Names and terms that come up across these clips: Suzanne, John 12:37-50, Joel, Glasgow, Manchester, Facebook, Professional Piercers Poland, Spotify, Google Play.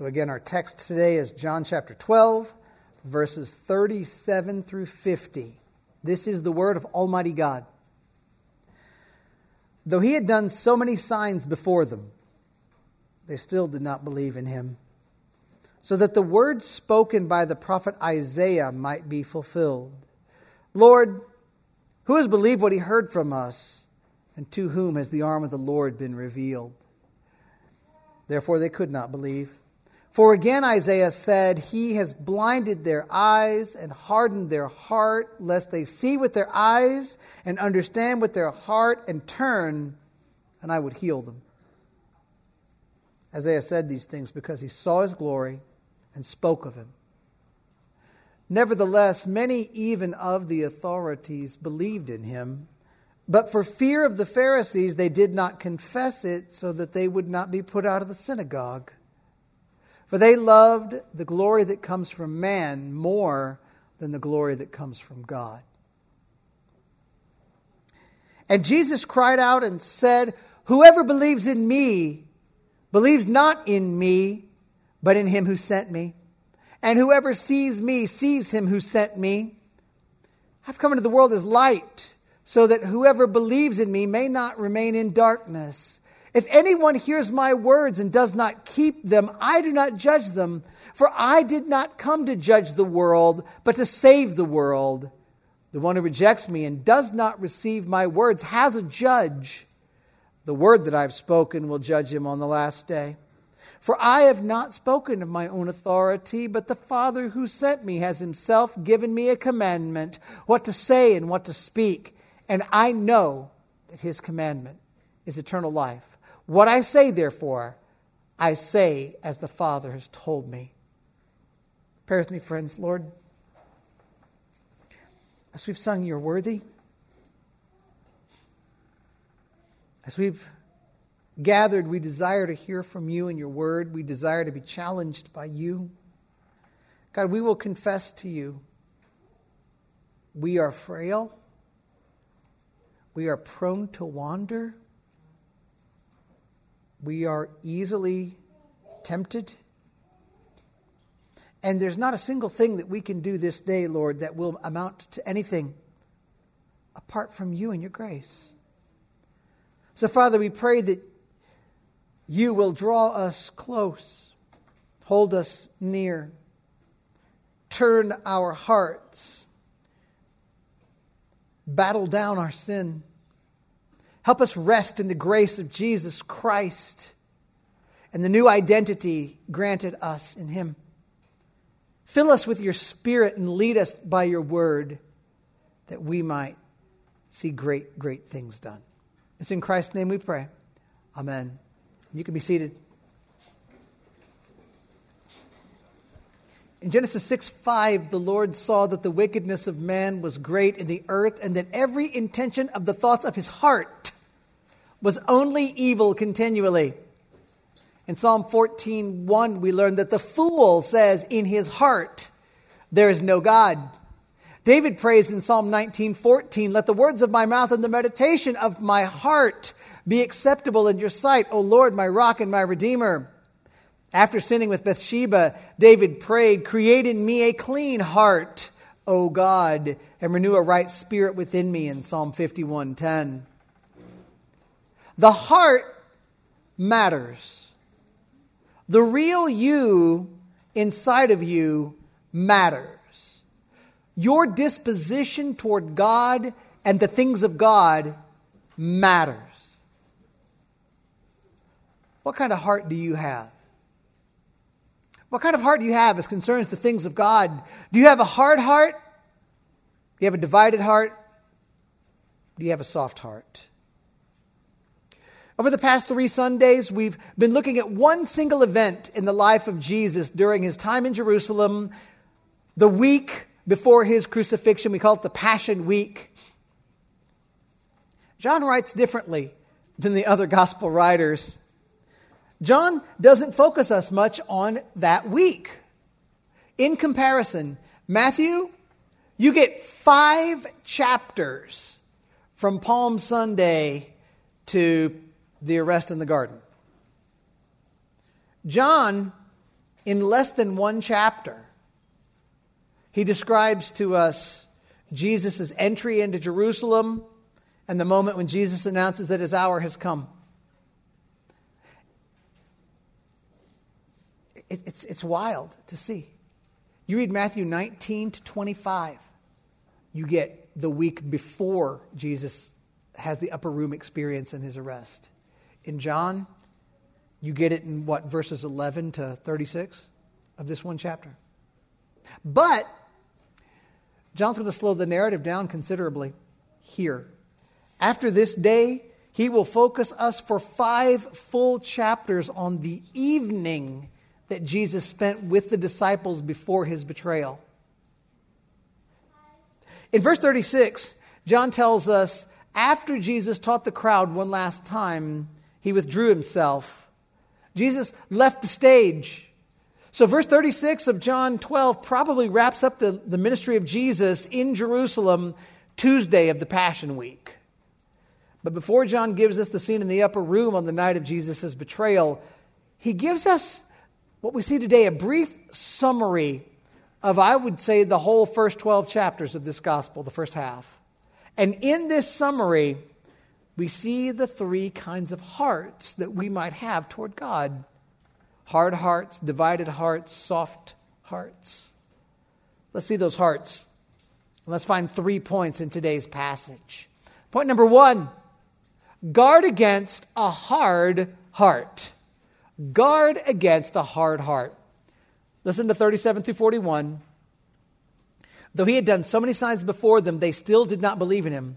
So again, our text today is John chapter 12, verses 37 through 50. This is the word of Almighty God. Though he had done so many signs before them, they still did not believe in him, so that the words spoken by the prophet Isaiah might be fulfilled. Lord, who has believed what he heard from us, and to whom has the arm of the Lord been revealed? Therefore they could not believe. For again Isaiah said, he has blinded their eyes and hardened their heart, lest they see with their eyes and understand with their heart and turn, and I would heal them. Isaiah said these things because he saw his glory and spoke of him. Nevertheless, many even of the authorities believed in him, but for fear of the Pharisees, they did not confess it so that they would not be put out of the synagogue. For they loved the glory that comes from man more than the glory that comes from God. And Jesus cried out and said, whoever believes in me believes not in me, but in him who sent me. And whoever sees me sees him who sent me. I've come into the world as light, so that whoever believes in me may not remain in darkness. If anyone hears my words and does not keep them, I do not judge them, for I did not come to judge the world, but to save the world. The one who rejects me and does not receive my words has a judge. The word that I have spoken will judge him on the last day. For I have not spoken of my own authority, but the Father who sent me has himself given me a commandment, what to say and what to speak. And I know that his commandment is eternal life. What I say, therefore, I say as the Father has told me. Pray with me, friends. Lord, as we've sung, you're worthy. As we've gathered, we desire to hear from you and your word. We desire to be challenged by you. God, we will confess to you, we are frail. We are prone to wander. We are easily tempted. And there's not a single thing that we can do this day, Lord, that will amount to anything apart from you and your grace. So, Father, we pray that you will draw us close, hold us near, turn our hearts, battle down our sin. Help us rest in the grace of Jesus Christ and the new identity granted us in him. Fill us with your Spirit and lead us by your word that we might see great, great things done. It's in Christ's name we pray. Amen. You can be seated. In Genesis 6:5, the Lord saw that the wickedness of man was great in the earth, and that every intention of the thoughts of his heart was only evil continually. In Psalm 14:1, we learn that the fool says in his heart, there is no God. David prays in Psalm 19:14, let the words of my mouth and the meditation of my heart be acceptable in your sight, O Lord, my rock and my redeemer. After sinning with Bathsheba, David prayed, create in me a clean heart, O God, and renew a right spirit within me in Psalm 51:10. The heart matters. The real you inside of you matters. Your disposition toward God and the things of God matters. What kind of heart do you have? What kind of heart do you have as concerns the things of God? Do you have a hard heart? Do you have a divided heart? Do you have a soft heart? Over the past 3 Sundays, we've been looking at one single event in the life of Jesus during his time in Jerusalem, the week before his crucifixion. We call it the Passion Week. John writes differently than the other gospel writers. John doesn't focus us much on that week. In comparison, Matthew, you get 5 chapters from Palm Sunday to the arrest in the garden. John in less than one chapter, he describes to us Jesus' entry into Jerusalem and the moment when Jesus announces that his hour has come. It's wild to see. You read Matthew 19 to 25, you get the week before Jesus has the upper room experience in his arrest. In John, you get it in what, verses 11 to 36 of this one chapter. But John's going to slow the narrative down considerably here. After this day, he will focus us for 5 full chapters on the evening that Jesus spent with the disciples before his betrayal. In verse 36, John tells us, after Jesus taught the crowd one last time, he withdrew himself. Jesus left the stage. So verse 36 of John 12 probably wraps up the ministry of Jesus in Jerusalem, Tuesday of the Passion Week. But before John gives us the scene in the upper room on the night of Jesus' betrayal, he gives us what we see today, a brief summary of, I would say, the whole first 12 chapters of this gospel, the first half. And in this summary, we see the 3 kinds of hearts that we might have toward God. Hard hearts, divided hearts, soft hearts. Let's see those hearts. Let's find 3 points in today's passage. Point number 1, guard against a hard heart. Guard against a hard heart. Listen to 37 through 41. Though he had done so many signs before them, they still did not believe in him.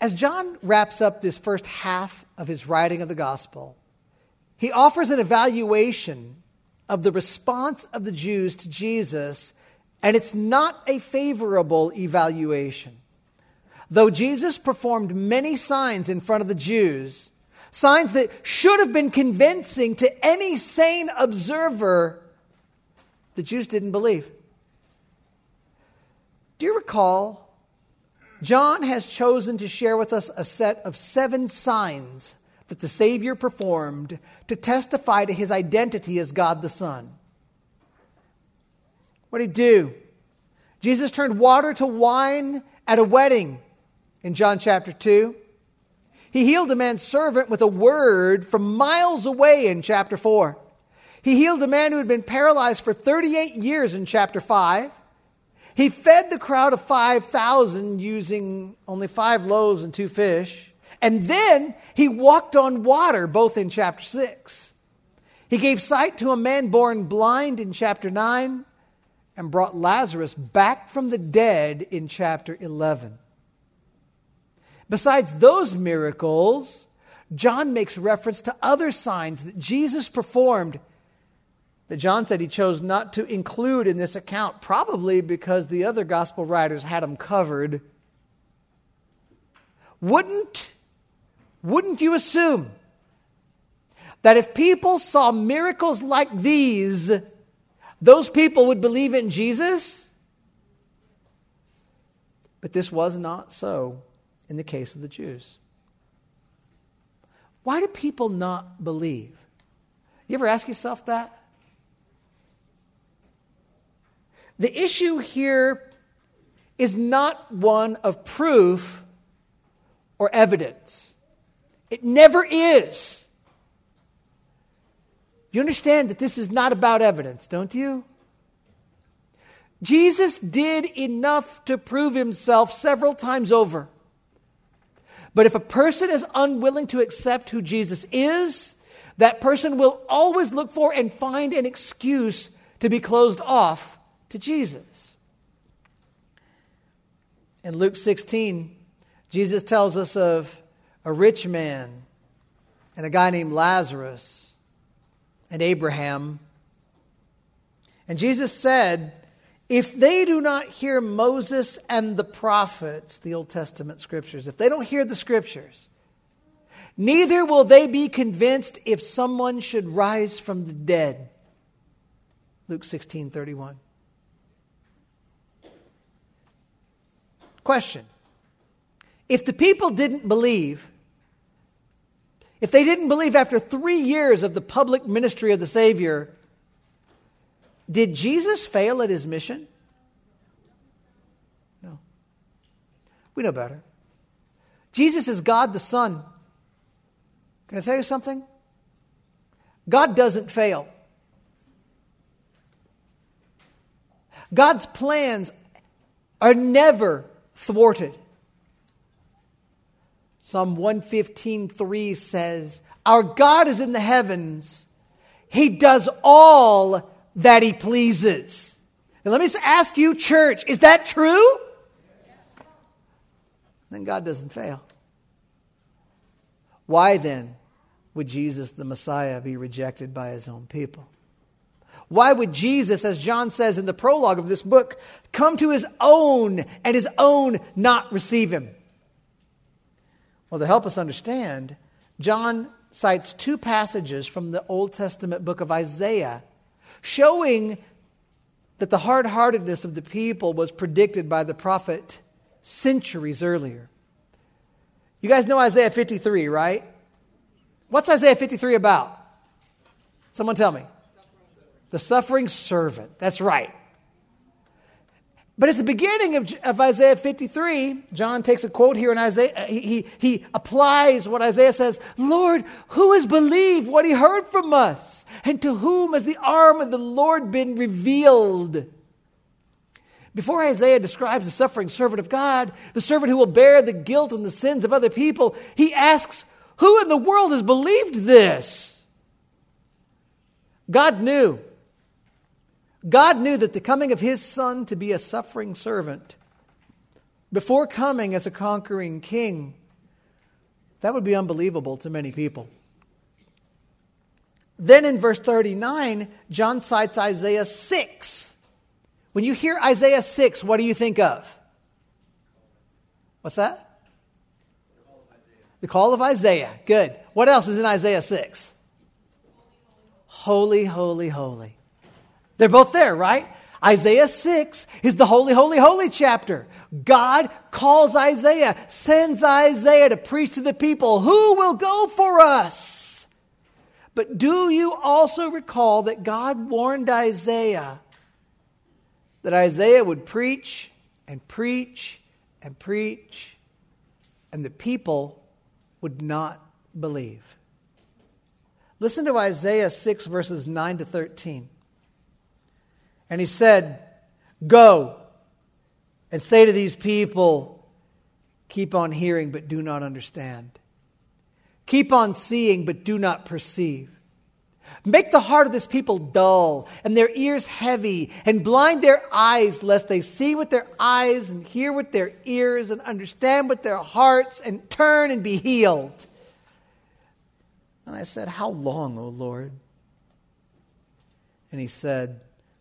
As John wraps up this first half of his writing of the gospel, he offers an evaluation of the response of the Jews to Jesus, and it's not a favorable evaluation. Though Jesus performed many signs in front of the Jews, signs that should have been convincing to any sane observer, the Jews didn't believe. Do you recall? John has chosen to share with us a set of 7 signs that the Savior performed to testify to his identity as God the Son. What did he do? Jesus turned water to wine at a wedding. In John chapter 2, he healed a man's servant with a word from miles away in chapter 4. He healed a man who had been paralyzed for 38 years in chapter 5. He fed the crowd of 5,000 using only 5 loaves and 2 fish. And then he walked on water, both in chapter 6. He gave sight to a man born blind in chapter 9 and brought Lazarus back from the dead in chapter 11. Besides those miracles, John makes reference to other signs that Jesus performed that John said he chose not to include in this account, probably because the other gospel writers had them covered. Wouldn't you assume that if people saw miracles like these, those people would believe in Jesus? But this was not so in the case of the Jews. Why do people not believe? You ever ask yourself that? The issue here is not one of proof or evidence. It never is. You understand that this is not about evidence, don't you? Jesus did enough to prove himself several times over. But if a person is unwilling to accept who Jesus is, that person will always look for and find an excuse to be closed off to Jesus. In Luke 16, Jesus tells us of a rich man and a guy named Lazarus and Abraham And Jesus said, if they do not hear Moses and the prophets, the Old Testament scriptures, if they don't hear the scriptures, neither will they be convinced if someone should rise from the dead. Luke 16:31. Question. If the people didn't believe, if they didn't believe after 3 years of the public ministry of the Savior, did Jesus fail at his mission? No. We know better. Jesus is God the Son. Can I tell you something? God doesn't fail. God's plans are never thwarted. Psalm 115:3 says, our God is in the heavens. He does all that he pleases. And let me ask you, church, is that true? Yes. Then God doesn't fail. Why then would Jesus, the Messiah, be rejected by his own people? Why would Jesus, as John says in the prologue of this book, come to his own and his own not receive him? Well, to help us understand, John cites two passages from the Old Testament book of Isaiah, showing that the hard-heartedness of the people was predicted by the prophet centuries earlier. You guys know Isaiah 53, right? What's Isaiah 53 about? Someone tell me. The suffering servant. That's right. But at the beginning of Isaiah 53, John takes a quote here in Isaiah. He applies what Isaiah says. Lord, who has believed what he heard from us? And to whom has the arm of the Lord been revealed? Before Isaiah describes the suffering servant of God, the servant who will bear the guilt and the sins of other people, he asks, who in the world has believed this? God knew. God knew that the coming of his son to be a suffering servant before coming as a conquering king, that would be unbelievable to many people. Then in verse 39, John cites Isaiah 6. When you hear Isaiah 6, what do you think of? What's that? The call of Isaiah. Good. What else is in Isaiah 6? Holy, holy, holy. They're both there, right? Isaiah 6 is the holy, holy, holy chapter. God calls Isaiah, sends Isaiah to preach to the people, who will go for us? But do you also recall that God warned Isaiah that Isaiah would preach and preach and preach, and the people would not believe? Listen to Isaiah 6 verses 9 to 13. And he said, go and say to these people, keep on hearing but do not understand. Keep on seeing but do not perceive. Make the heart of this people dull and their ears heavy, and blind their eyes lest they see with their eyes and hear with their ears and understand with their hearts and turn and be healed. And I said, how long, O Lord? And he said,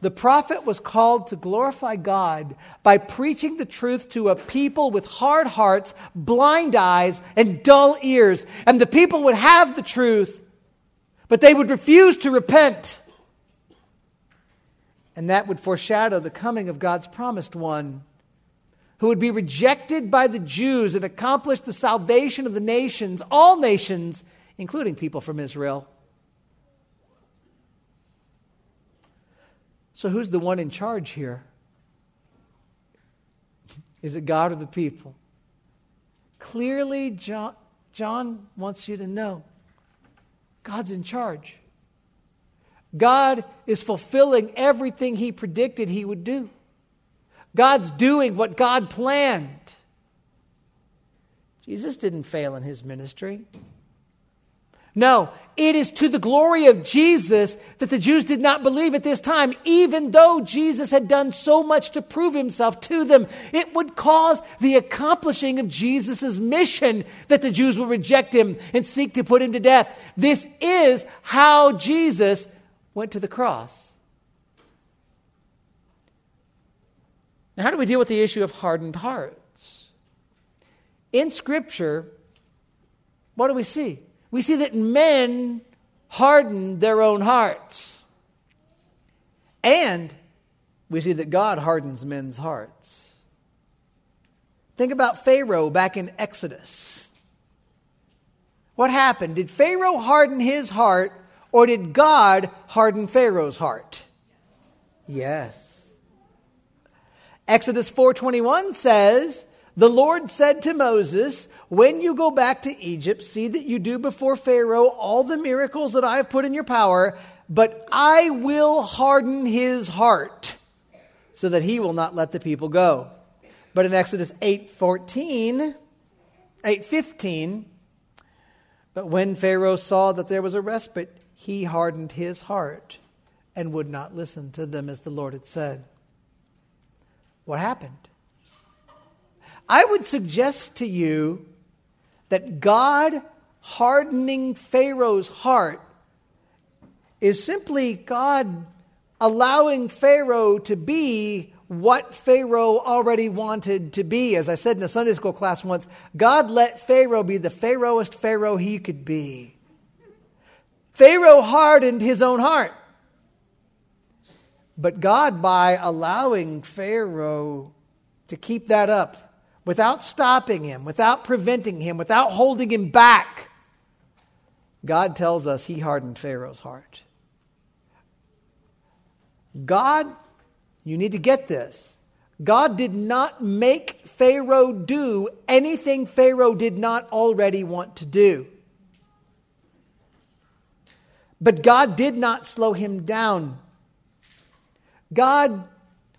the prophet was called to glorify God by preaching the truth to a people with hard hearts, blind eyes, and dull ears. And the people would have the truth, but they would refuse to repent. And that would foreshadow the coming of God's promised one, who would be rejected by the Jews and accomplish the salvation of the nations, all nations, including people from Israel. So who's the one in charge here? Is it God or the people? Clearly, John wants you to know God's in charge. God is fulfilling everything he predicted he would do. God's doing what God planned. Jesus didn't fail in his ministry. No, it is to the glory of Jesus that the Jews did not believe at this time, even though Jesus had done so much to prove himself to them. It would cause the accomplishing of Jesus' mission that the Jews would reject him and seek to put him to death. This is how Jesus went to the cross. Now, how do we deal with the issue of hardened hearts? In Scripture, what do we see? We see that men hardened their own hearts. And we see that God hardens men's hearts. Think about Pharaoh back in Exodus. What happened? Did Pharaoh harden his heart, or did God harden Pharaoh's heart? Yes. Exodus 4:21 says, "The Lord said to Moses, when you go back to Egypt, see that you do before Pharaoh all the miracles that I have put in your power, but I will harden his heart so that he will not let the people go." But in Exodus 8:15, "But when Pharaoh saw that there was a respite, he hardened his heart and would not listen to them as the Lord had said." What happened? I would suggest to you that God hardening Pharaoh's heart is simply God allowing Pharaoh to be what Pharaoh already wanted to be. As I said in a Sunday school class once, God let Pharaoh be the Pharaohest Pharaoh he could be. Pharaoh hardened his own heart. But God, by allowing Pharaoh to keep that up, without stopping him, without preventing him, without holding him back, God tells us he hardened Pharaoh's heart. God, you need to get this, God did not make Pharaoh do anything Pharaoh did not already want to do. But God did not slow him down. God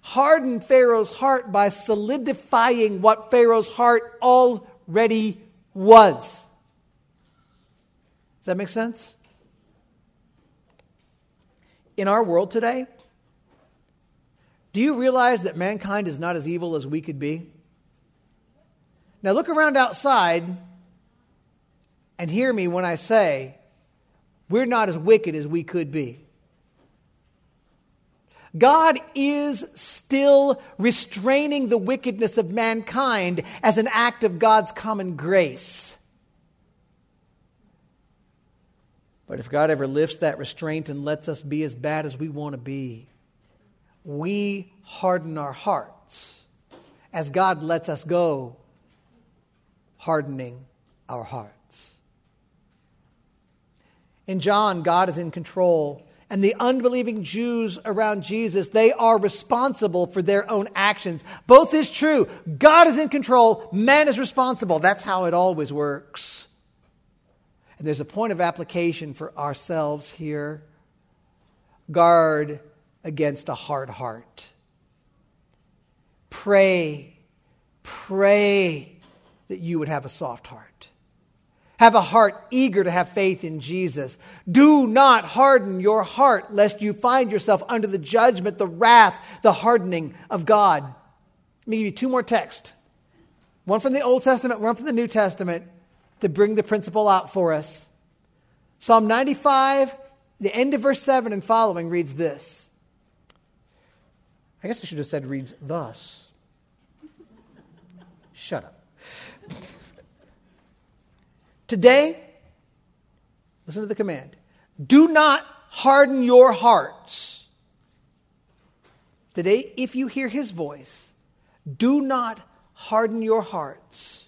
hardened Pharaoh's heart by solidifying what Pharaoh's heart already was. Does that make sense? In our world today, do you realize that mankind is not as evil as we could be? Now look around outside and hear me when I say we're not as wicked as we could be. God is still restraining the wickedness of mankind as an act of God's common grace. But if God ever lifts that restraint and lets us be as bad as we want to be, we harden our hearts as God lets us go, hardening our hearts. In John, God is in control. And the unbelieving Jews around Jesus, they are responsible for their own actions. Both is true. God is in control. Man is responsible. That's how it always works. And there's a point of application for ourselves here. Guard against a hard heart. Pray that you would have a soft heart. Have a heart eager to have faith in Jesus. Do not harden your heart, lest you find yourself under the judgment, the wrath, the hardening of God. Let me give you two more texts. One from the Old Testament, one from the New Testament, to bring the principle out for us. Psalm 95, the end of verse 7 and following reads this. I guess I should have said reads thus. Shut up. Today, listen to the command. Do not harden your hearts. Today, if you hear his voice, do not harden your hearts.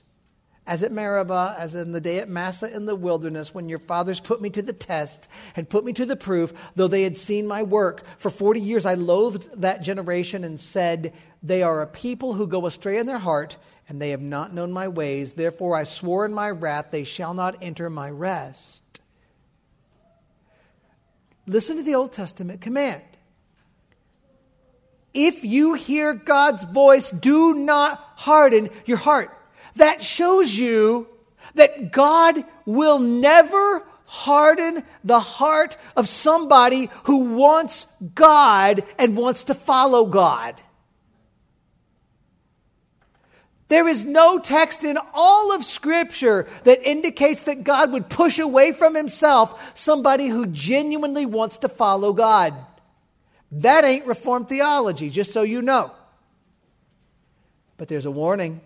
As at Meribah, as in the day at Massah in the wilderness, when your fathers put me to the test and put me to the proof, though they had seen my work. For 40 years I loathed that generation and said, they are a people who go astray in their heart, and they have not known my ways. Therefore I swore in my wrath, they shall not enter my rest. Listen to the Old Testament command. If you hear God's voice, do not harden your heart. That shows you that God will never harden the heart of somebody who wants God and wants to follow God. There is no text in all of Scripture that indicates that God would push away from himself somebody who genuinely wants to follow God. That ain't Reformed theology, just so you know. But there's a warning.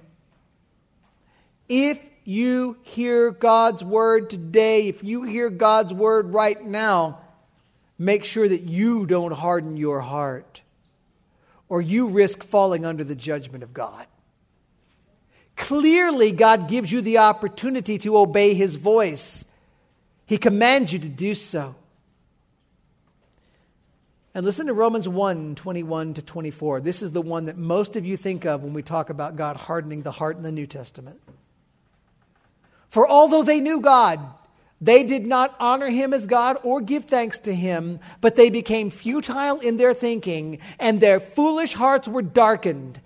If you hear God's word today, if you hear God's word right now, make sure that you don't harden your heart, or you risk falling under the judgment of God. Clearly, God gives you the opportunity to obey his voice. He commands you to do so. And listen to Romans 1:21-24. This is the one that most of you think of when we talk about God hardening the heart in the New Testament. For although they knew God, they did not honor him as God or give thanks to him, but they became futile in their thinking, and their foolish hearts were darkened.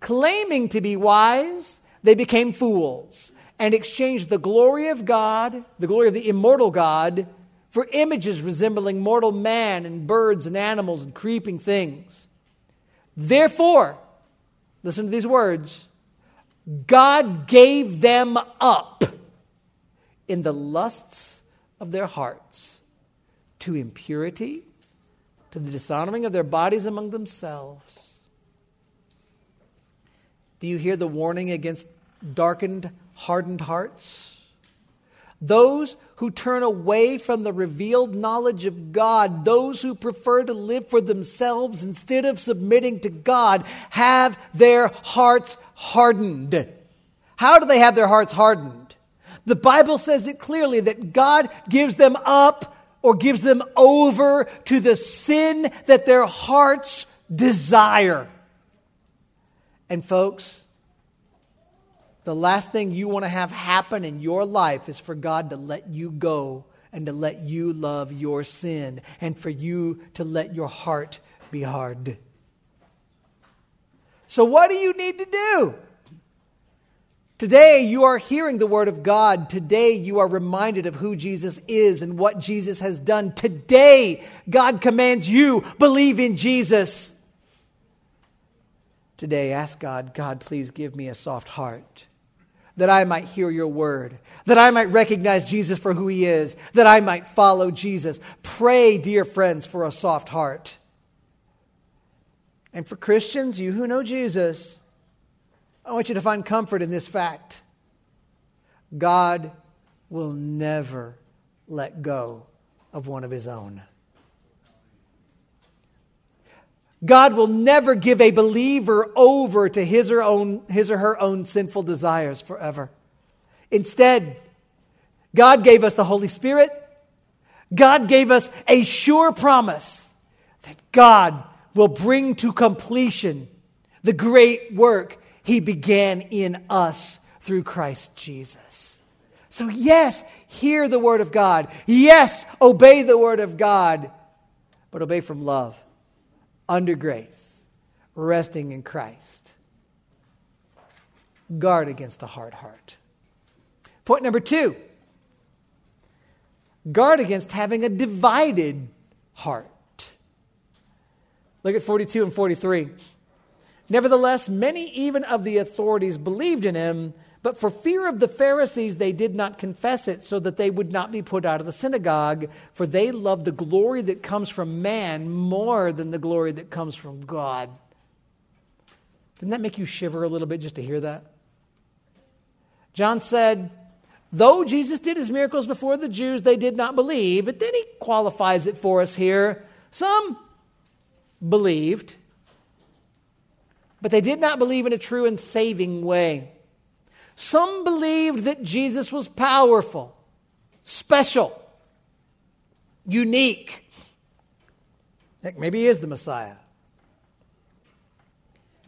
Claiming to be wise, they became fools and exchanged the glory of God, the glory of the immortal God, for images resembling mortal man and birds and animals and creeping things. Therefore, listen to these words, God gave them up in the lusts of their hearts to impurity, to the dishonoring of their bodies among themselves. Do you hear the warning against darkened, hardened hearts? Those who turn away from the revealed knowledge of God, those who prefer to live for themselves instead of submitting to God, have their hearts hardened. How do they have their hearts hardened? The Bible says it clearly that God gives them up or gives them over to the sin that their hearts desire. And folks, the last thing you want to have happen in your life is for God to let you go and to let you love your sin and for you to let your heart be hard. So what do you need to do? Today you are hearing the word of God. Today you are reminded of who Jesus is and what Jesus has done. Today God commands you, believe in Jesus. Today ask God, God, please give me a soft heart, that I might hear your word, that I might recognize Jesus for who he is, that I might follow Jesus. Pray, dear friends, for a soft heart. And for Christians, you who know Jesus, I want you to find comfort in this fact. God will never let go of one of his own. God will never give a believer over to his or her own sinful desires forever. Instead, God gave us the Holy Spirit. God gave us a sure promise that God will bring to completion the great work he began in us through Christ Jesus. So yes, hear the word of God. Yes, obey the word of God, but obey from love. Under grace, resting in Christ. Guard against a hard heart. Point number 2. Guard against having a divided heart. Look at 42 and 43. Nevertheless, many even of the authorities believed in him, but for fear of the Pharisees, they did not confess it so that they would not be put out of the synagogue, for they loved the glory that comes from man more than the glory that comes from God. Didn't that make you shiver a little bit just to hear that? John said, though Jesus did his miracles before the Jews, they did not believe, but then he qualifies it for us here. Some believed, but they did not believe in a true and saving way. Some believed that Jesus was powerful, special, unique. Heck, maybe he is the Messiah.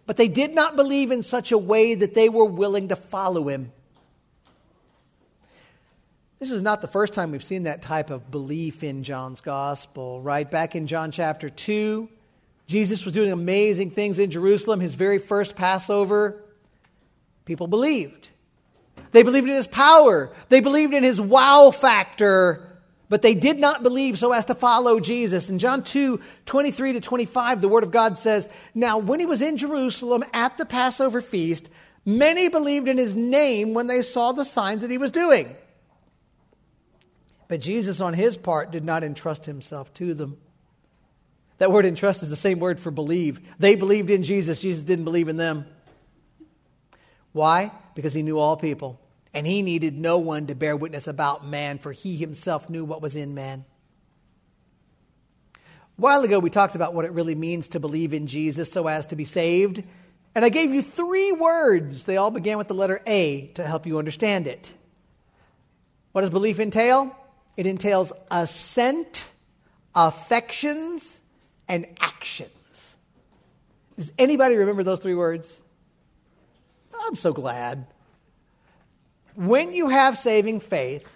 But they did not believe in such a way that they were willing to follow him. This is not the first time we've seen that type of belief in John's gospel, right? Back in John chapter 2, Jesus was doing amazing things in Jerusalem. His very first Passover, people believed. They believed in his power. They believed in his wow factor, but they did not believe so as to follow Jesus. In John 2:23-25, the Word of God says, "Now when he was in Jerusalem at the Passover feast, many believed in his name when they saw the signs that he was doing. But Jesus, on his part, did not entrust himself to them." That word entrust is the same word for believe. They believed in Jesus. Jesus didn't believe in them. Why? Because he knew all people, and he needed no one to bear witness about man, for he himself knew what was in man. A while ago, we talked about what it really means to believe in Jesus so as to be saved. And I gave you three words. They all began with the letter A to help you understand it. What does belief entail? It entails assent, affections, and actions. Does anybody remember those three words? I'm so glad. When you have saving faith,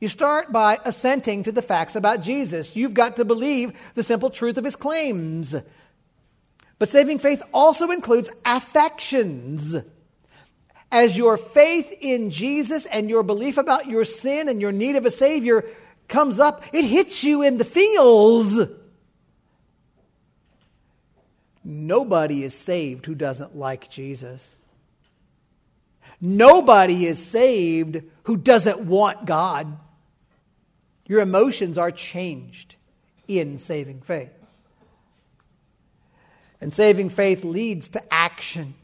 you start by assenting to the facts about Jesus. You've got to believe the simple truth of his claims. But saving faith also includes affections. As your faith in Jesus and your belief about your sin and your need of a Savior comes up, it hits you in the feels. Nobody is saved who doesn't like Jesus. Nobody is saved who doesn't want God. Your emotions are changed in saving faith. And saving faith leads to action.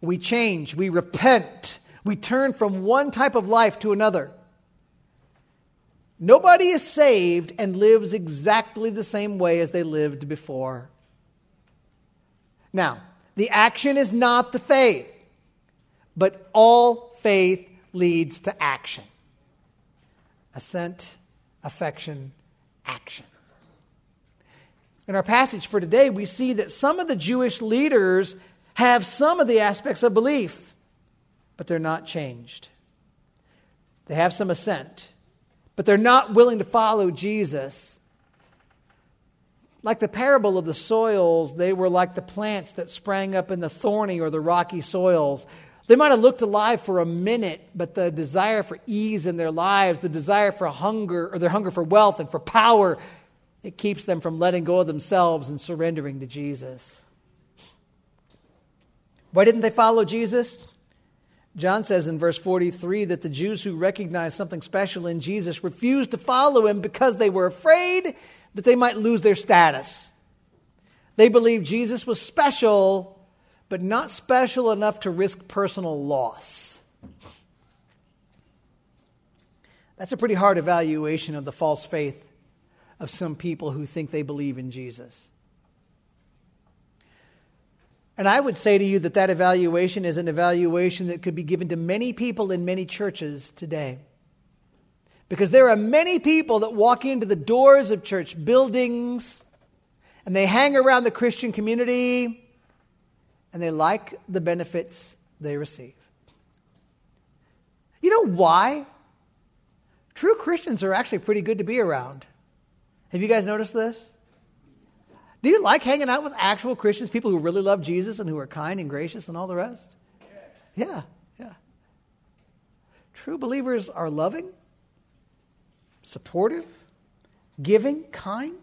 We change, we repent, we turn from one type of life to another. Nobody is saved and lives exactly the same way as they lived before. Now, the action is not the faith. But all faith leads to action. Assent, affection, action. In our passage for today, we see that some of the Jewish leaders have some of the aspects of belief, but they're not changed. They have some assent, but they're not willing to follow Jesus. Like the parable of the soils, they were like the plants that sprang up in the thorny or the rocky soils. They might have looked alive for a minute, but the desire for ease in their lives, the desire for hunger, or their hunger for wealth and for power, it keeps them from letting go of themselves and surrendering to Jesus. Why didn't they follow Jesus? John says in verse 43 that the Jews who recognized something special in Jesus refused to follow him because they were afraid that they might lose their status. They believed Jesus was special, but not special enough to risk personal loss. That's a pretty hard evaluation of the false faith of some people who think they believe in Jesus. And I would say to you that that evaluation is an evaluation that could be given to many people in many churches today. Because there are many people that walk into the doors of church buildings and they hang around the Christian community, and they like the benefits they receive. You know why? True Christians are actually pretty good to be around. Have you guys noticed this? Do you like hanging out with actual Christians, people who really love Jesus and who are kind and gracious and all the rest? Yes. Yeah. True believers are loving, supportive, giving, kind.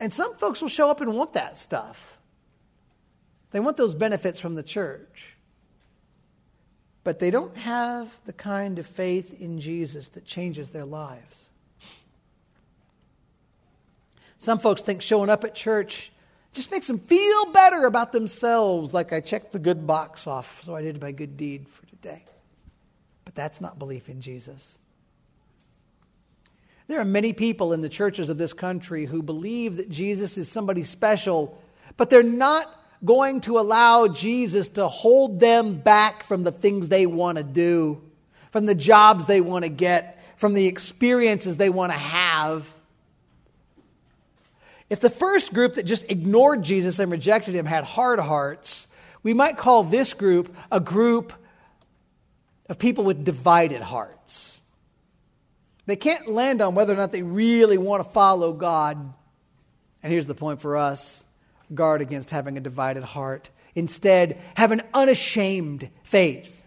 And some folks will show up and want that stuff. They want those benefits from the church, but they don't have the kind of faith in Jesus that changes their lives. Some folks think showing up at church just makes them feel better about themselves, like I checked the good box off, so I did my good deed for today. But that's not belief in Jesus. There are many people in the churches of this country who believe that Jesus is somebody special, but they're not going to allow Jesus to hold them back from the things they want to do, from the jobs they want to get, from the experiences they want to have. If the first group that just ignored Jesus and rejected him had hard hearts, we might call this group a group of people with divided hearts. They can't land on whether or not they really want to follow God. And here's the point for us. Guard against having a divided heart. Instead, have an unashamed faith.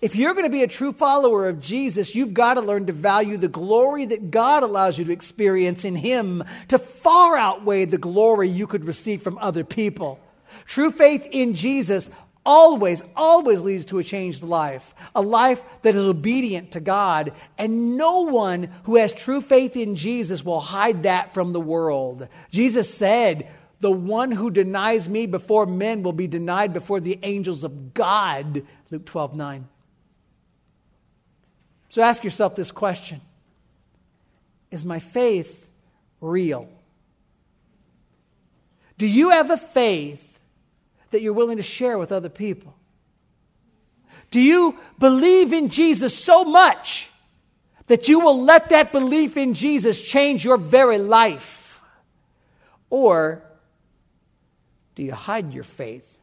If you're going to be a true follower of Jesus, you've got to learn to value the glory that God allows you to experience in Him to far outweigh the glory you could receive from other people. True faith in Jesus always, always leads to a changed life, a life that is obedient to God. And no one who has true faith in Jesus will hide that from the world. Jesus said, "The one who denies me before men will be denied before the angels of God." Luke 12:9. So ask yourself this question. Is my faith real? Do you have a faith that you're willing to share with other people? Do you believe in Jesus so much that you will let that belief in Jesus change your very life? Or do you hide your faith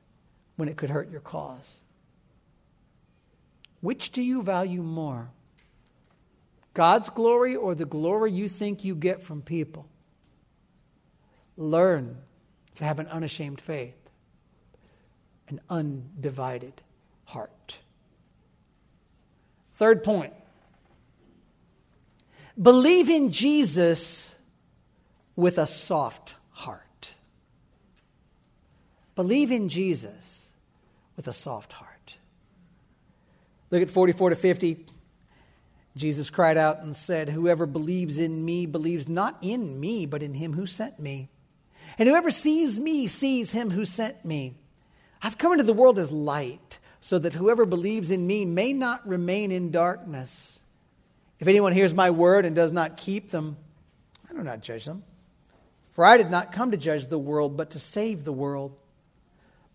when it could hurt your cause? Which do you value more? God's glory or the glory you think you get from people? Learn to have an unashamed faith, an undivided heart. Third point. Believe in Jesus with a soft heart. Believe in Jesus with a soft heart. Look at 44-50. Jesus cried out and said, "Whoever believes in me believes not in me, but in him who sent me. And whoever sees me sees him who sent me. I've come into the world as light, so that whoever believes in me may not remain in darkness. If anyone hears my word and does not keep them, I do not judge them. For I did not come to judge the world, but to save the world.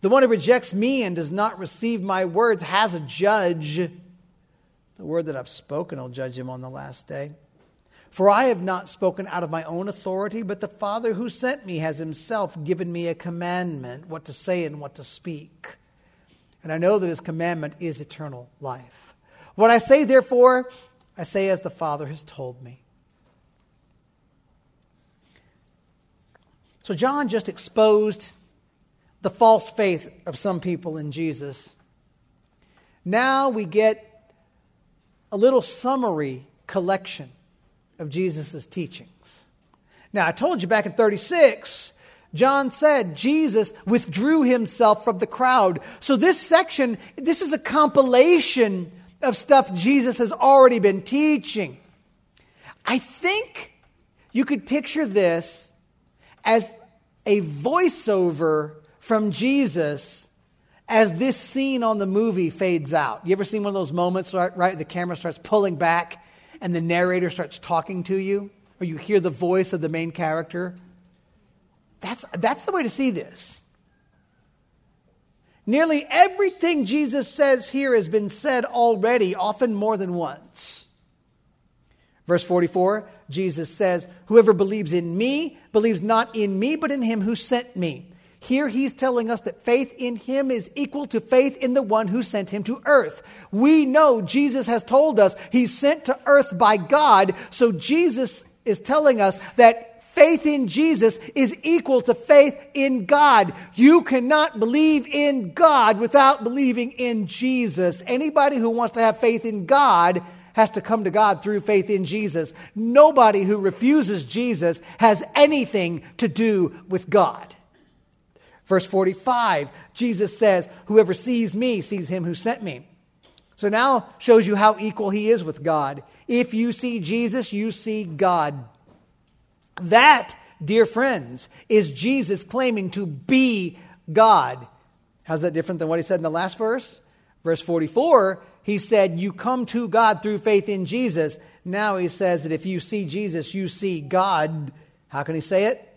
The one who rejects me and does not receive my words has a judge. The word that I've spoken, I'll judge him on the last day. For I have not spoken out of my own authority, but the Father who sent me has himself given me a commandment, what to say and what to speak. And I know that his commandment is eternal life. What I say, therefore, I say as the Father has told me." So John just exposed the false faith of some people in Jesus. Now we get a little summary collection of Jesus' teachings. Now, I told you back in 36, John said Jesus withdrew himself from the crowd. So this section, this is a compilation of stuff Jesus has already been teaching. I think you could picture this as a voiceover from Jesus as this scene on the movie fades out. You ever seen one of those moments, right? The camera starts pulling back and the narrator starts talking to you, or you hear the voice of the main character. That's the way to see this. Nearly everything Jesus says here has been said already, often more than once. Verse 44, Jesus says, "Whoever believes in me believes not in me, but in him who sent me." Here he's telling us that faith in him is equal to faith in the one who sent him to earth. We know Jesus has told us he's sent to earth by God. So Jesus is telling us that faith in Jesus is equal to faith in God. You cannot believe in God without believing in Jesus. Anybody who wants to have faith in God has to come to God through faith in Jesus. Nobody who refuses Jesus has anything to do with God. Verse 45, Jesus says, "Whoever sees me sees him who sent me." So now shows you how equal he is with God. If you see Jesus, you see God. That, dear friends, is Jesus claiming to be God. How's that different than what he said in the last verse? Verse 44, he said, "You come to God through faith in Jesus." Now he says that if you see Jesus, you see God. How can he say it?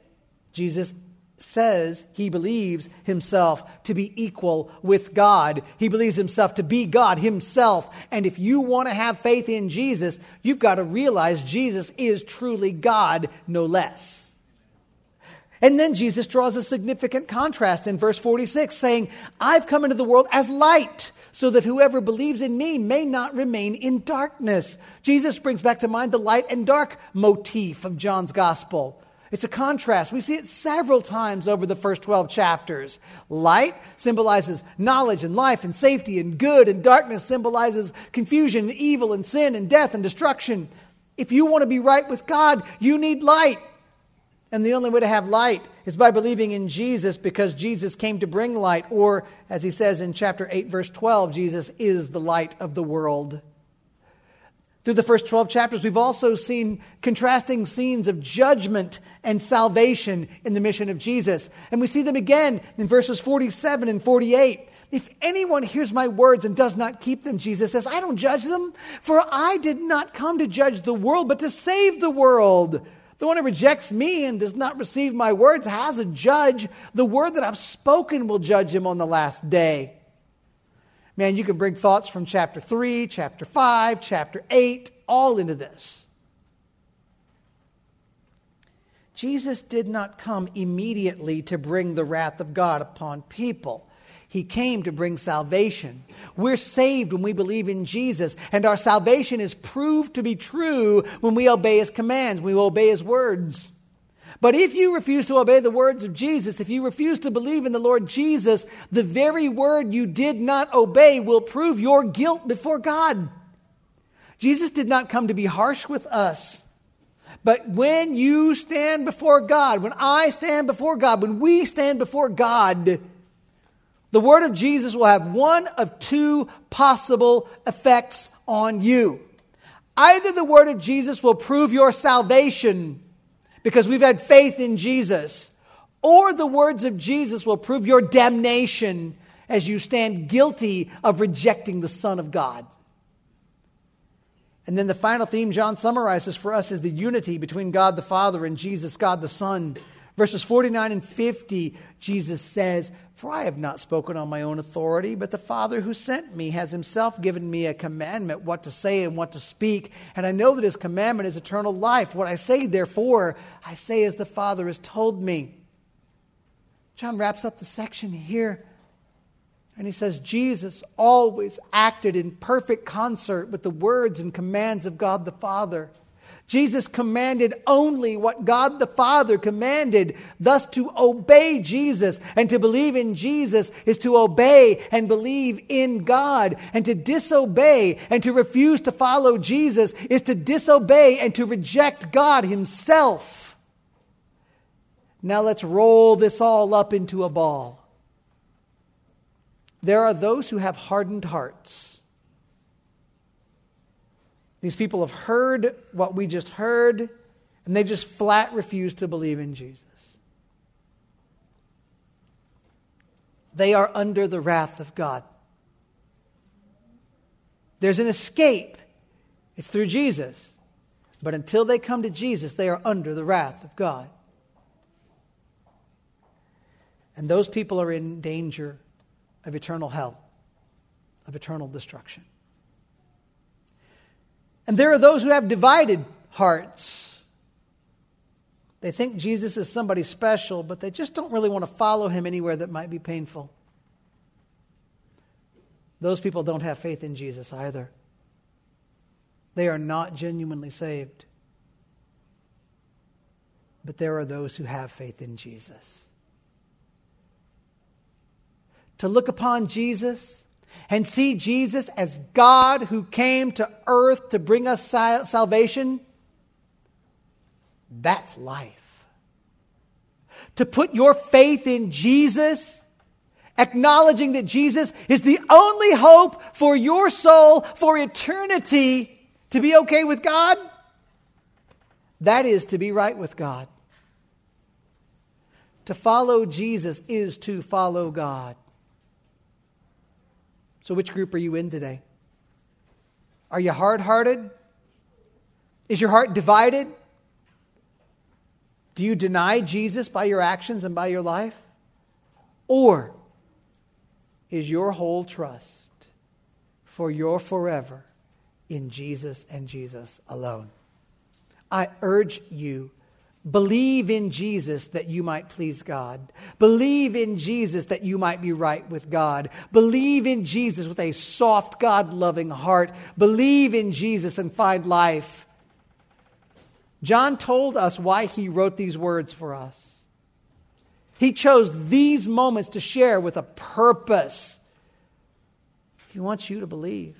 Jesus says he believes himself to be equal with God. He believes himself to be God himself. And if you want to have faith in Jesus, you've got to realize Jesus is truly God, no less. And then Jesus draws a significant contrast in verse 46, saying, "I've come into the world as light, so that whoever believes in me may not remain in darkness. Jesus brings back to mind the light and dark motif of John's gospel. It's a contrast. We see it several times over the first 12 chapters. Light symbolizes knowledge and life and safety and good, and darkness symbolizes confusion and evil and sin and death and destruction. If you want to be right with God, you need light. And the only way to have light is by believing in Jesus, because Jesus came to bring light. Or, as he says in chapter 8, verse 12, Jesus is the light of the world. Through the first 12 chapters, we've also seen contrasting scenes of judgment and salvation in the mission of Jesus. And we see them again in verses 47 and 48. If anyone hears my words and does not keep them, Jesus says, I don't judge them, for I did not come to judge the world, but to save the world. The one who rejects me and does not receive my words has a judge. The word that I've spoken will judge him on the last day. Man, you can bring thoughts from chapter 3, chapter 5, chapter 8, all into this. Jesus did not come immediately to bring the wrath of God upon people. He came to bring salvation. We're saved when we believe in Jesus, and our salvation is proved to be true when we obey his commands, when we obey his words. But if you refuse to obey the words of Jesus, if you refuse to believe in the Lord Jesus, the very word you did not obey will prove your guilt before God. Jesus did not come to be harsh with us. But when you stand before God, when I stand before God, when we stand before God, the word of Jesus will have one of two possible effects on you. Either the word of Jesus will prove your salvation because we've had faith in Jesus, or the words of Jesus will prove your damnation as you stand guilty of rejecting the Son of God. And then the final theme John summarizes for us is the unity between God the Father and Jesus, God the Son. Verses 49 and 50, Jesus says, for I have not spoken on my own authority, but the Father who sent me has himself given me a commandment what to say and what to speak. And I know that his commandment is eternal life. What I say, therefore, I say as the Father has told me. John wraps up the section here. And he says, Jesus always acted in perfect concert with the words and commands of God the Father. Jesus commanded only what God the Father commanded. Thus, to obey Jesus and to believe in Jesus is to obey and believe in God. And to disobey and to refuse to follow Jesus is to disobey and to reject God himself. Now let's roll this all up into a ball. There are those who have hardened hearts. These people have heard what we just heard, and they just flat refuse to believe in Jesus. They are under the wrath of God. There's an escape. It's through Jesus. But until they come to Jesus, they are under the wrath of God. And those people are in danger of eternal hell, of eternal destruction. And there are those who have divided hearts. They think Jesus is somebody special, but they just don't really want to follow him anywhere that might be painful. Those people don't have faith in Jesus either. They are not genuinely saved. But there are those who have faith in Jesus. To look upon Jesus and see Jesus as God who came to earth to bring us salvation, that's life. To put your faith in Jesus, acknowledging that Jesus is the only hope for your soul for eternity to be okay with God, that is to be right with God. To follow Jesus is to follow God. So which group are you in today? Are you hard-hearted? Is your heart divided? Do you deny Jesus by your actions and by your life? Or is your whole trust for your forever in Jesus and Jesus alone? I urge you Believe in Jesus that you might please God. Believe in Jesus that you might be right with God. Believe in Jesus with a soft, God-loving heart. Believe in Jesus and find life. John told us why he wrote these words for us. He chose these moments to share with a purpose. He wants you to believe.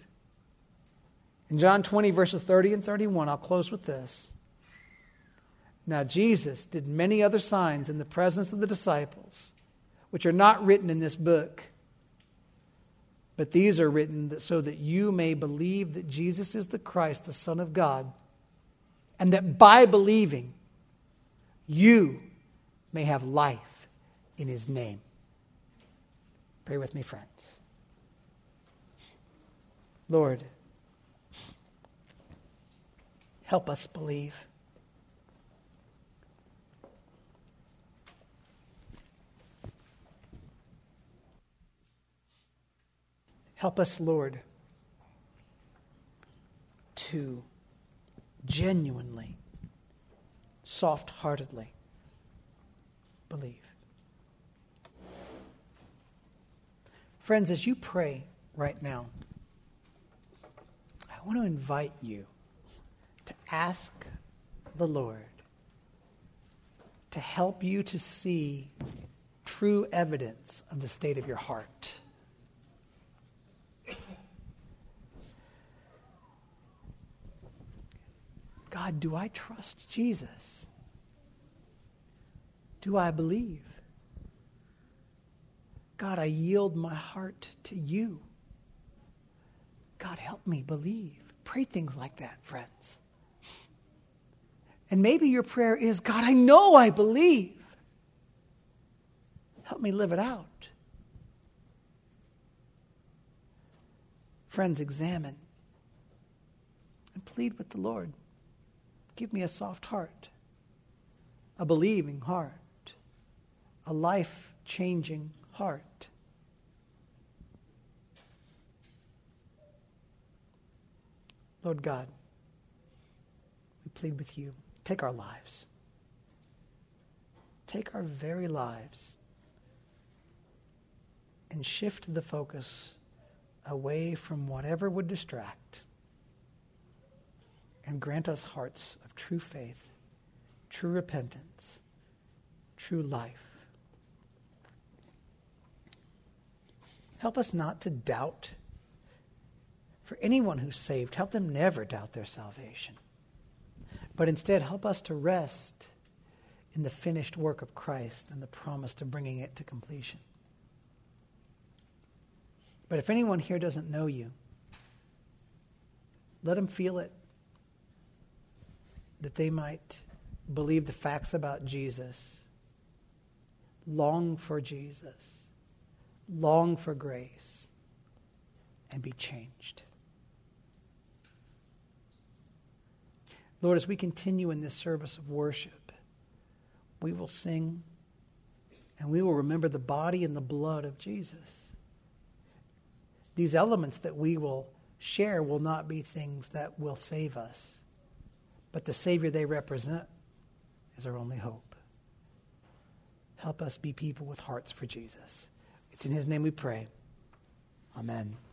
In John 20, verses 30 and 31, I'll close with this. Now Jesus did many other signs in the presence of the disciples, which are not written in this book. But these are written so that you may believe that Jesus is the Christ, the Son of God, and that by believing, you may have life in his name. Pray with me, friends. Lord, help us believe. Help us, Lord, to genuinely, soft-heartedly believe. Friends, as you pray right now, I want to invite you to ask the Lord to help you to see true evidence of the state of your heart. God, do I trust Jesus? Do I believe? God, I yield my heart to you. God, help me believe. Pray things like that, friends. And maybe your prayer is, God, I know I believe. Help me live it out. Friends, examine and plead with the Lord. Give me a soft heart, a believing heart, a life-changing heart. Lord God, we plead with you. Take our lives. Take our very lives and shift the focus away from whatever would distract, and grant us hearts of true faith, true repentance, true life. Help us not to doubt. For anyone who's saved, help them never doubt their salvation. But instead, help us to rest in the finished work of Christ and the promise to bringing it to completion. But if anyone here doesn't know you, let them feel it, that they might believe the facts about Jesus, long for Jesus, long for grace, and be changed. Lord, as we continue in this service of worship, we will sing and we will remember the body and the blood of Jesus. These elements that we will share will not be things that will save us, but the Savior they represent is our only hope. Help us be people with hearts for Jesus. It's in his name we pray. Amen.